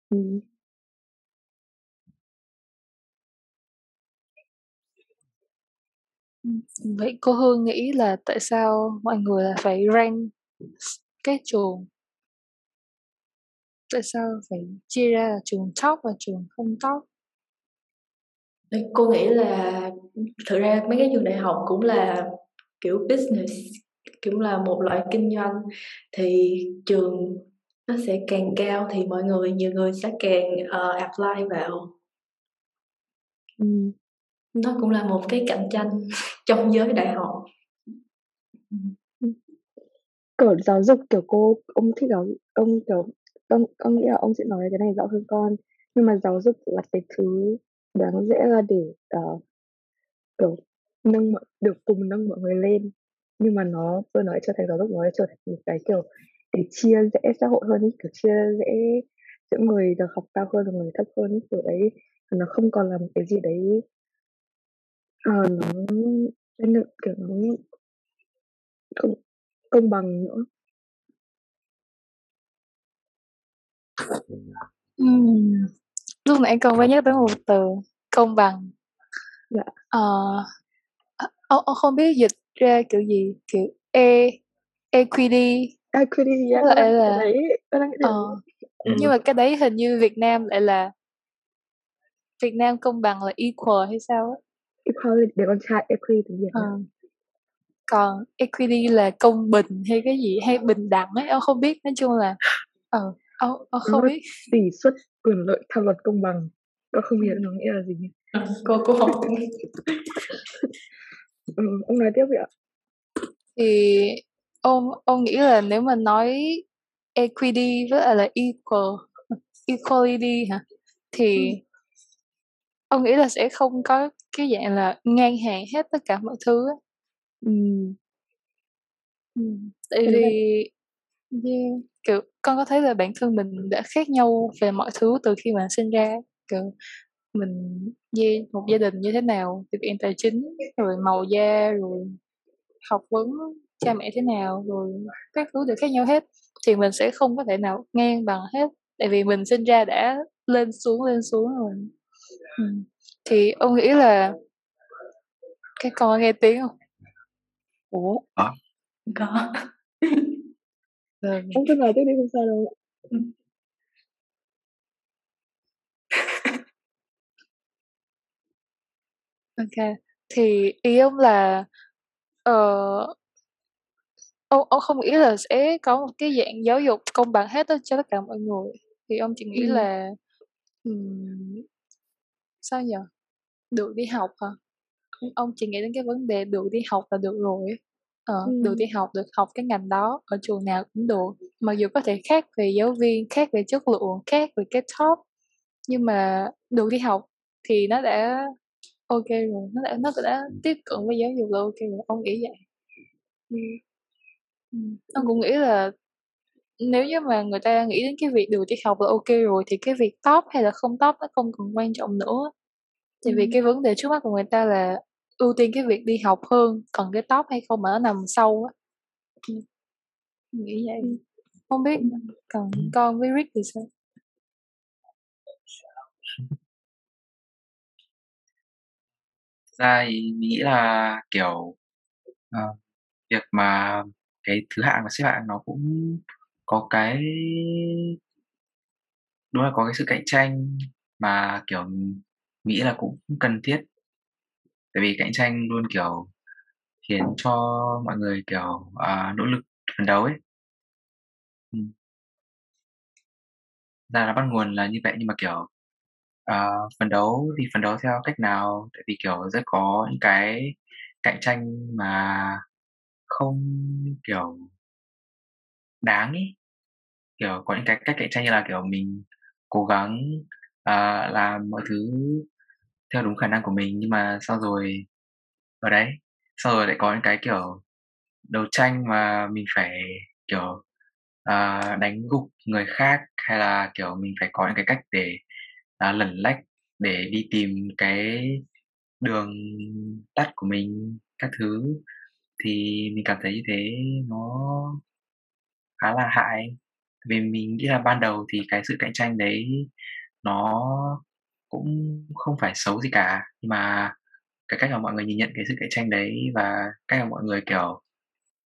Ừ. Vậy cô Hương nghĩ là tại sao mọi người là phải rank các trường? Tại sao phải chia ra là trường top và trường không top? Cô nghĩ là thực ra mấy cái trường đại học cũng là kiểu business, cũng là một loại kinh doanh, thì trường nó sẽ càng cao thì mọi người, nhiều người sẽ càng uh, apply vào. Ừ. Nó cũng là một cái cạnh tranh trong giới đại học. Kiểu giáo dục kiểu cô, ông thích giáo, ông kiểu, ông, ông nghĩ là ông sẽ nói cái này rõ hơn con. Nhưng mà giáo dục là cái thứ đáng dễ là để uh, kiểu nâng mọi, được cùng nâng mọi người lên, nhưng mà nó vừa nói trở thành giáo dục, nó trở thành một cái kiểu để chia rẽ xã hội hơn ý, kiểu chia rẽ giữa người được học cao hơn và người thấp hơn ý, kiểu đấy nó không còn là một cái gì đấy uh, nó kiểu nó công, công bằng nữa. Uhm. Lúc nãy con mới nhắc tới một từ công bằng. Dạ. Ờ, ông, ông không biết dịch ra kiểu gì, kiểu e equity. Equity dạ, lại là đấy, ờ, ừ. Nhưng mà cái đấy hình như Việt Nam lại là Việt Nam công bằng là equal hay sao á? Equal để con trai equity gì à. Còn equity là công bình hay cái gì hay bình đẳng ấy, ông không biết, nói chung là ờ uh, Ờ, oh, oh, không biết tỷ suất quyền lợi theo luật công bằng. Con không hiểu nó nghĩa là gì. À, cô cô học. Ừ, ông nói tiếp vậy ạ. Thì ông ông nghĩ là nếu mà nói equity với là equal equality hả? Thì ừ. ông nghĩ là sẽ không có cái dạng là ngang hàng hết tất cả mọi thứ. Ừ. Ừ. Tại vì yeah. Kiểu con có thấy là bản thân mình đã khác nhau về mọi thứ từ khi mà sinh ra, kiểu mình yeah, một gia đình như thế nào, điều kiện tài chính, rồi màu da, rồi học vấn cha mẹ thế nào, rồi các thứ đều khác nhau hết, thì mình sẽ không có thể nào ngang bằng hết, tại vì mình sinh ra đã lên xuống lên xuống rồi. Ừ. Thì ông nghĩ là các con nghe tiếng không? Ủa? À? Có. Ông cứ nói tiếp đi, không sao đâu. Ok, thì ý ông là uh, ông, ông không nghĩ là sẽ có một cái dạng giáo dục công bằng hết cho tất cả mọi người. Thì ông chỉ nghĩ ừ. là um, sao nhỉ? Được đi học hả? Ông chỉ nghĩ đến cái vấn đề được đi học là được rồi. Ờ, ừ. Được đi học, được học cái ngành đó ở trường nào cũng được, mặc dù có thể khác về giáo viên, khác về chất lượng, khác về cái top, nhưng mà được đi học thì nó đã ok rồi, nó đã, nó đã tiếp cận với giáo dục là ok rồi. Ông nghĩ vậy. Ừ. Ừ. Ông cũng nghĩ là nếu như mà người ta nghĩ đến cái việc được đi học là ok rồi thì cái việc top hay là không top nó không còn quan trọng nữa, tại vì ừ. cái vấn đề trước mắt của người ta là ưu tiên cái việc đi học hơn, còn cái top hay không mà nó nằm sau á. Nghĩ vậy. Không biết còn con với Rick thì sao? Ra thì mình nghĩ là kiểu à, việc mà cái thứ hạng và xếp hạng nó cũng có cái, đúng là có cái sự cạnh tranh mà kiểu nghĩ là cũng cần thiết. Tại vì cạnh tranh luôn kiểu khiến cho mọi người kiểu à, nỗ lực phấn đấu ấy. Ừ. Ra là bắt nguồn là như vậy, nhưng mà kiểu à, phấn đấu thì phấn đấu theo cách nào? Tại vì kiểu rất có những cái cạnh tranh mà không kiểu đáng ấy. Kiểu có những cái cách cạnh tranh như là kiểu mình cố gắng à, làm mọi thứ theo đúng khả năng của mình, nhưng mà sau rồi ở đấy sau rồi lại có những cái kiểu đấu tranh mà mình phải kiểu uh, đánh gục người khác, hay là kiểu mình phải có những cái cách để uh, lẩn lách để đi tìm cái đường tắt của mình các thứ, thì mình cảm thấy như thế nó khá là hại. Vì mình nghĩ là ban đầu thì cái sự cạnh tranh đấy nó cũng không phải xấu gì cả, nhưng mà cái cách mà mọi người nhìn nhận cái sự cạnh tranh đấy và cách mà mọi người kiểu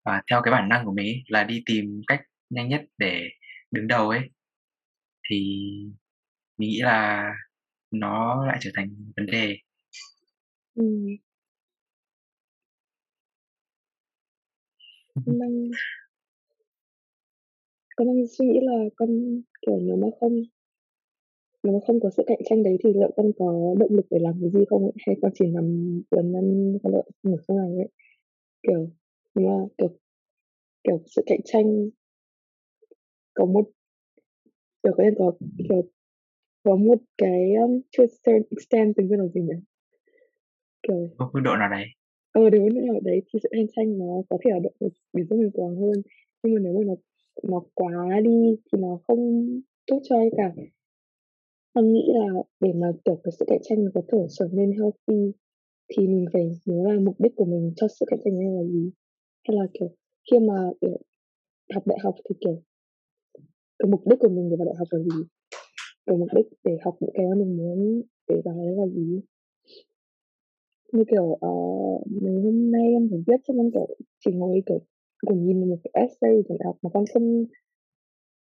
à, theo cái bản năng của mình ấy, là đi tìm cách nhanh nhất để đứng đầu ấy, thì mình nghĩ là nó lại trở thành vấn đề. Ừ. Con đang, con đang suy nghĩ là con kiểu nếu mà không nếu mà không có sự cạnh tranh đấy thì liệu con có động lực để làm cái gì không ấy? Hay con chỉ nằm gần ăn con lợi một số ngày ấy, kiểu nếu mà kiểu kiểu sự cạnh tranh có một kiểu có thể có kiểu có một cái um, to a certain extent tiếng Việt là gì nhỉ? Kiểu một mức độ nào đấy. Ờ đúng rồi đấy, thì sự cạnh tranh nó có thể ở độ ví dụ mình còn hơn, nhưng mà nếu mà nó nó quá đi thì nó không tốt cho ai cả. Mình nghĩ là để mà kiểu cái sự cạnh tranh nó có thể trở nên healthy thì mình phải nhớ là mục đích của mình cho sự cạnh tranh này là gì. Hay là kiểu khi mà học đại học thì kiểu cái mục đích của mình để vào đại học là gì, cái mục đích để học những cái mình muốn để vào đấy là gì. Như kiểu uh, mình hôm nay em phải viết cho nên kiểu chỉ ngồi kiểu cùng nhìn một cái essay để học mà con không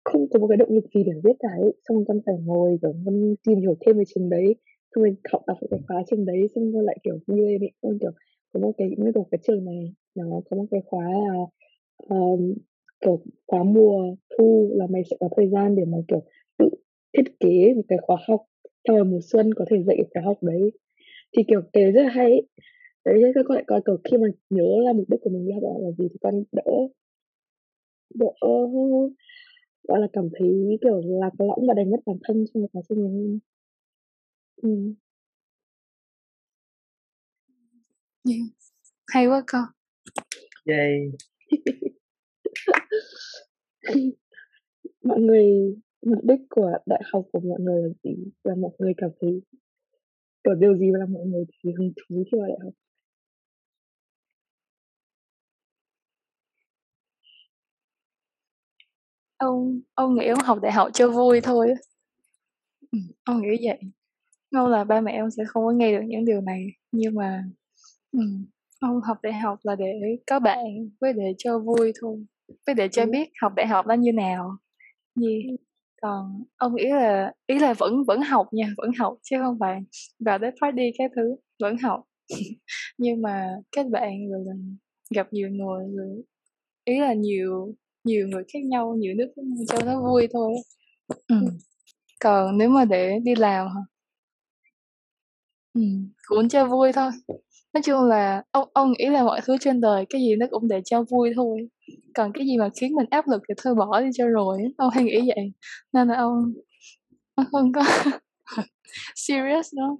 không có một cái động lực gì để viết cả ấy, xong con phải ngồi kiểu con tìm hiểu thêm về trường đấy, xong rồi học đọc cái khóa trường đấy, xong rồi lại kiểu như ấy, con kiểu có một cái như kiểu cái trường này nó có một cái khóa là um, kiểu khóa mùa thu là mày sẽ có thời gian để mà kiểu tự thiết kế một cái khóa học, xong rồi mùa xuân có thể dạy cái học đấy, thì kiểu cái rất là hay ấy. Đấy thế các con lại coi kiểu khi mà nhớ là mục đích của mình đi học là gì thì con đỡ đỡ gọi là cảm thấy kiểu lạc lõng và đánh mất bản thân trong quá trình này. Ừ. Yeah. Hay quá con. Yay. Mọi người, mục đích của đại học của mọi người là gì? Là mọi người cảm thấy kiểu điều gì là mọi người thấy hứng thú khi vào đại học? Ông, ông nghĩ ông học đại học cho vui thôi. Ừ, ông nghĩ vậy. Mong là ba mẹ ông sẽ không có nghe được những điều này. Nhưng mà ừ, ông học đại học là để có bạn, với để cho vui thôi, với để cho biết học đại học nó như nào. Yeah. Còn ông nghĩ là ý là vẫn vẫn học nha, vẫn học chứ không phải vào tới party cái thứ, vẫn học. Nhưng mà kết bạn rồi là gặp nhiều người, rồi ý là nhiều nhiều người khác nhau, nhiều nước khác nhau cho nó vui thôi. Ừ. Còn nếu mà để đi làm hả? Ừ, cũng cho vui thôi. Nói chung là ông ông nghĩ là mọi thứ trên đời cái gì nó cũng để cho vui thôi. Còn cái gì mà khiến mình áp lực thì thôi bỏ đi cho rồi. Ông hay nghĩ vậy. Nên là ông, ông không có serious đó.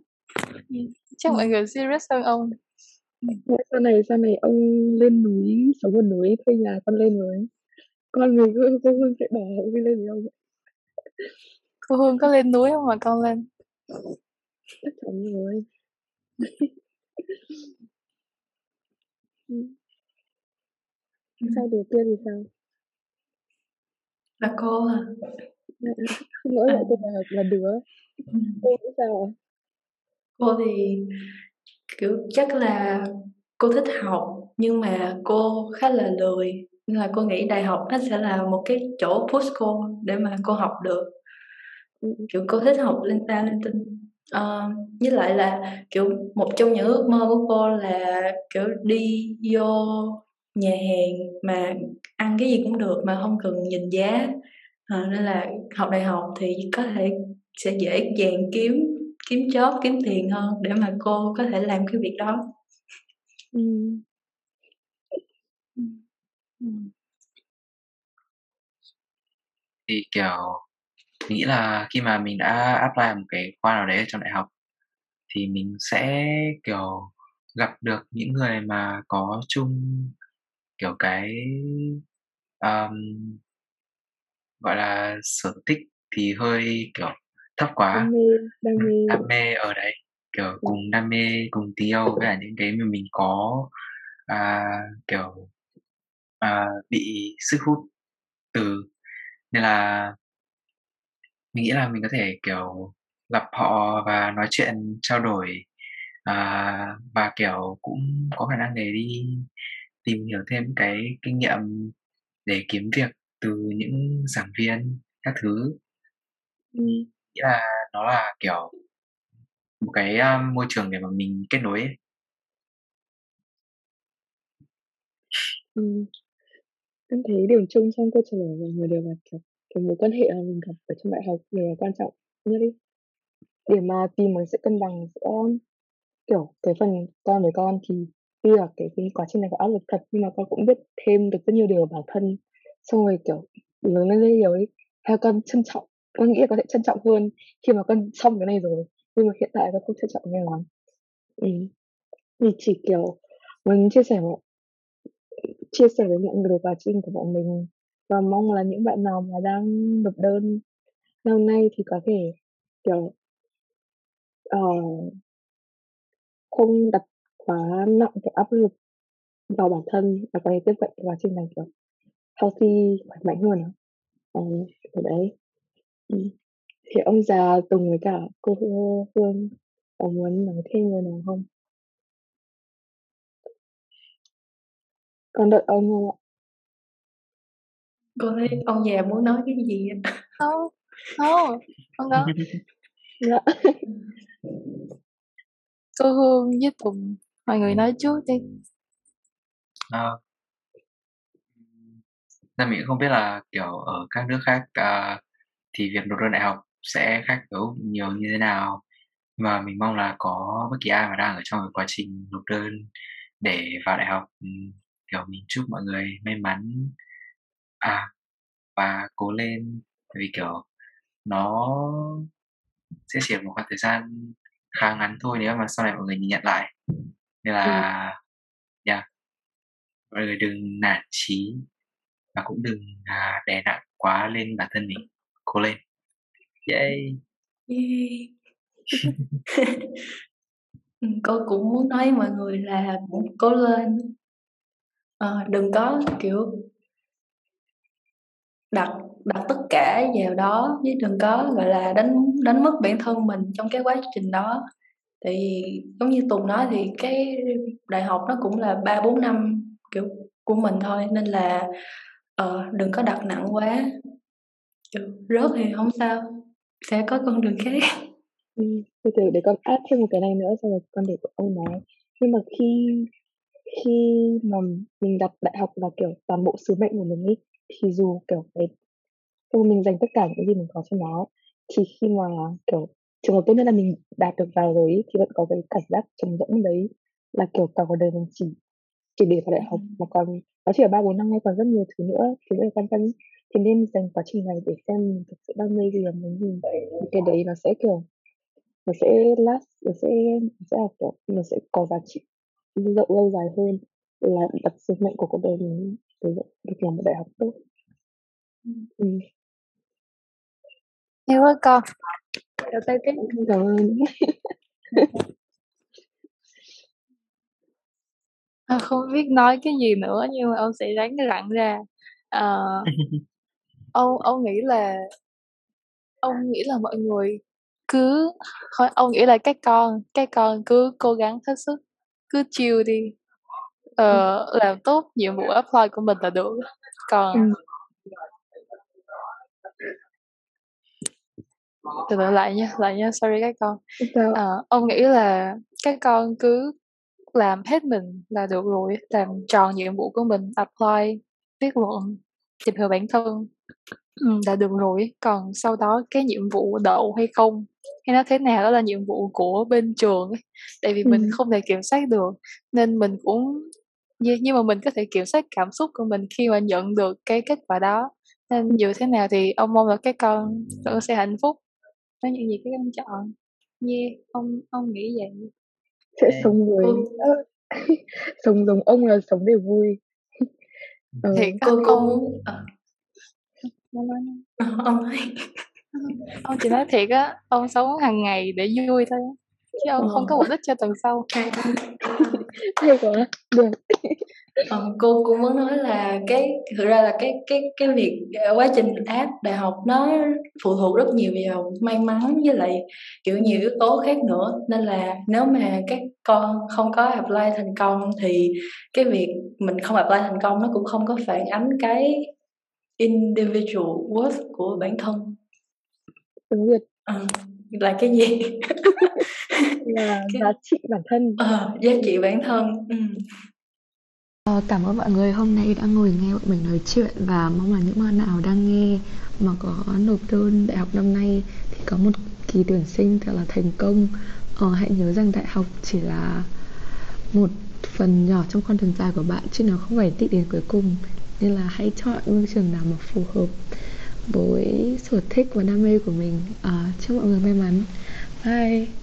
Chắc ừ. Mọi người serious hơn ông. Sau này sau này ông lên núi, sống ở núi, thuê nhà con lên núi. Con người cứ cô Hương sẽ bỏ ông đi lên núi không? Cô Hương có lên núi không mà con lên? Chắc chắn rồi. Sao điều kia thì sao? Là cô à? Xin lỗi lại cô là, là đứa. Cô cũng sao ạ? Cô thì kiểu chắc là cô thích học, nhưng mà cô khá là lười. Nên là cô nghĩ đại học nó sẽ là một cái chỗ push cô để mà cô học được. Kiểu cô thích học linh ta linh tinh. Uh, với lại là kiểu một trong những ước mơ của cô là kiểu đi vô nhà hàng mà ăn cái gì cũng được mà không cần nhìn giá, à, nên là học đại học thì có thể sẽ dễ dàng kiếm kiếm job, kiếm tiền hơn để mà cô có thể làm cái việc đó. Ừ. Ừ. Thì kiểu mình nghĩ là khi mà mình đã apply một cái khoa nào đấy trong đại học thì mình sẽ kiểu gặp được những người mà có chung kiểu cái um, gọi là sở thích thì hơi kiểu thấp quá, đam mê, đam mê. Đam mê ở đấy kiểu cùng đam mê, cùng tí yêu với cả những cái mà mình có à, kiểu à, bị sức hút từ, nên là mình nghĩ là mình có thể kiểu gặp họ và nói chuyện, trao đổi à, và kiểu cũng có khả năng để đi tìm hiểu thêm cái kinh nghiệm để kiếm việc từ những giảng viên các thứ. Ừ. Nghĩa là nó là kiểu một cái uh, môi trường để mà mình kết nối ấy. Ừ. Em thấy điểm chung trong câu trả lời mọi người đều là kiểu cái mối quan hệ mà mình gặp ở trong đại học đều là quan trọng nhất đi để mà tìm một sự cân bằng giữa kiểu cái phần con với con, thì tuy là cái, cái quá trình này có áp lực thật nhưng mà con cũng biết thêm được rất nhiều điều bản thân, xong rồi kiểu lớn lên đây rồi theo con trân trọng con nghĩ là có thể trân trọng hơn khi mà con xong cái này rồi, nhưng mà hiện tại con không trân trọng nhiều lắm. Ừ. Thì chỉ kiểu mình chia sẻ mọi, chia sẻ với mọi người về quá trình của bọn mình, và mong là những bạn nào mà đang nộp đơn năm nay thì có thể kiểu uh, không đặt quá nặng cái áp lực vào bản thân và có thể tiếp cận cái quá trình này kiểu healthy, khỏe mạnh hơn. Uh, ở đấy thì ông già Tùng với cả cô Hương ông muốn nói thêm người nào không? Con đợi ông không ạ? Con thấy ông già muốn nói cái gì ạ? Không, không, không có. Cô Hương với Tùng, mọi người nói trước đi. À, Nam Mỹ không biết là kiểu ở các nước khác à, thì việc nộp đơn đại học sẽ khác kiểu nhiều như thế nào. Nhưng mà mình mong là có bất kỳ ai mà đang ở trong cái quá trình nộp đơn để vào đại học, kiểu mình chúc mọi người may mắn à và cố lên, vì kiểu nó sẽ chỉ một khoảng thời gian khá ngắn thôi nếu mà sau này mọi người nhìn nhận lại, nên là ừ. yeah, mọi người đừng nản chí và cũng đừng à, đè nặng quá lên bản thân mình, cố lên. Yay, yay. Cô cũng muốn nói mọi người là cố lên, à, đừng có kiểu đặt đặt tất cả vào đó, chứ đừng có gọi là đánh đánh mất bản thân mình trong cái quá trình đó. Thì giống như Tùng nói thì cái đại học nó cũng là ba bốn năm kiểu của mình thôi, nên là à, đừng có đặt nặng quá. Rớt thì không sao, sẽ có con đường khác. Ừ, từ từ để con add thêm một cái này nữa, xong rồi con để ông nói. Nhưng mà khi khi mà mình đặt đại học là kiểu toàn bộ sứ mệnh của mình ấy, thì dù kiểu cái mình dành tất cả những gì mình có cho nó, thì khi mà kiểu trường hợp tốt nhất là mình đạt được vào rồi ấy, thì vẫn có cái cảm giác trống rỗng đấy, là kiểu cả cuộc đời mình chỉ chỉ để vào đại học mà còn nó chỉ ở ba bốn năm nay, còn rất nhiều thứ nữa, thứ nữa quan tâm. Thì nên dành quá trình này để xem mình thực sự đam mê gì, mình cái đấy nó sẽ kiểu nó sẽ last, nó sẽ nó sẽ, kiểu, nó sẽ có giá trị rộng lâu dài hơn là đặt sứ mệnh của cuộc đời mình để được làm một đại học tốt. Ừ. Em ơi con, đầu tay tiếp. Cảm ơn. Không biết nói cái gì nữa nhưng mà ông sẽ ráng lặng ra. À, ông ông nghĩ là ông nghĩ là mọi người cứ ông nghĩ là các con các con cứ cố gắng hết sức, cứ chill đi, ờ, làm tốt nhiệm vụ apply của mình là được. Còn từ từ lại nha lại nha sorry các con. À, ông nghĩ là các con cứ làm hết mình là được rồi, làm tròn nhiệm vụ của mình, apply, viết luận, tìm hiểu bản thân đã được rồi. Còn sau đó cái nhiệm vụ đậu hay không hay nó thế nào đó là nhiệm vụ của bên trường ấy. Tại vì ừ. mình không thể kiểm soát được, nên mình cũng nhưng mà mình có thể kiểm soát cảm xúc của mình khi mà nhận được cái kết quả đó. Nên dù thế nào thì ông mong là các con sẽ hạnh phúc với những gì các con chọn. Như yeah, ông ông nghĩ vậy sẽ sống người sống giống ông là sống để vui. Ừ. Thì cô cô muốn à. Ông ông chỉ nói thiệt á, ông sống hàng ngày để vui thôi chứ ông không có mục đích cho tuần sau. Ờ, cô cũng muốn nói là cái thực ra là cái cái cái việc quá trình áp đại học nó phụ thuộc rất nhiều vào may mắn với lại kiểu nhiều yếu tố khác nữa, nên là nếu mà các con không có apply thành công thì cái việc mình không apply thành công nó cũng không có phản ánh cái individual worth của bản thân. Đúng rồi. À, là cái gì? Là cái... giá trị bản thân. Ờ, giá trị bản thân. Ừ. Cảm ơn mọi người hôm nay đã ngồi nghe bọn mình nói chuyện, và mong là những bạn nào đang nghe mà có nộp đơn đại học năm nay thì có một kỳ tuyển sinh thật là thành công. Ờ, hãy nhớ rằng đại học chỉ là một phần nhỏ trong con đường dài của bạn, chứ nó không phải đích đến cuối cùng, nên là hãy chọn ngôi trường nào mà phù hợp. với sở thích và đam mê của mình. À, chúc mọi người may mắn. Bye.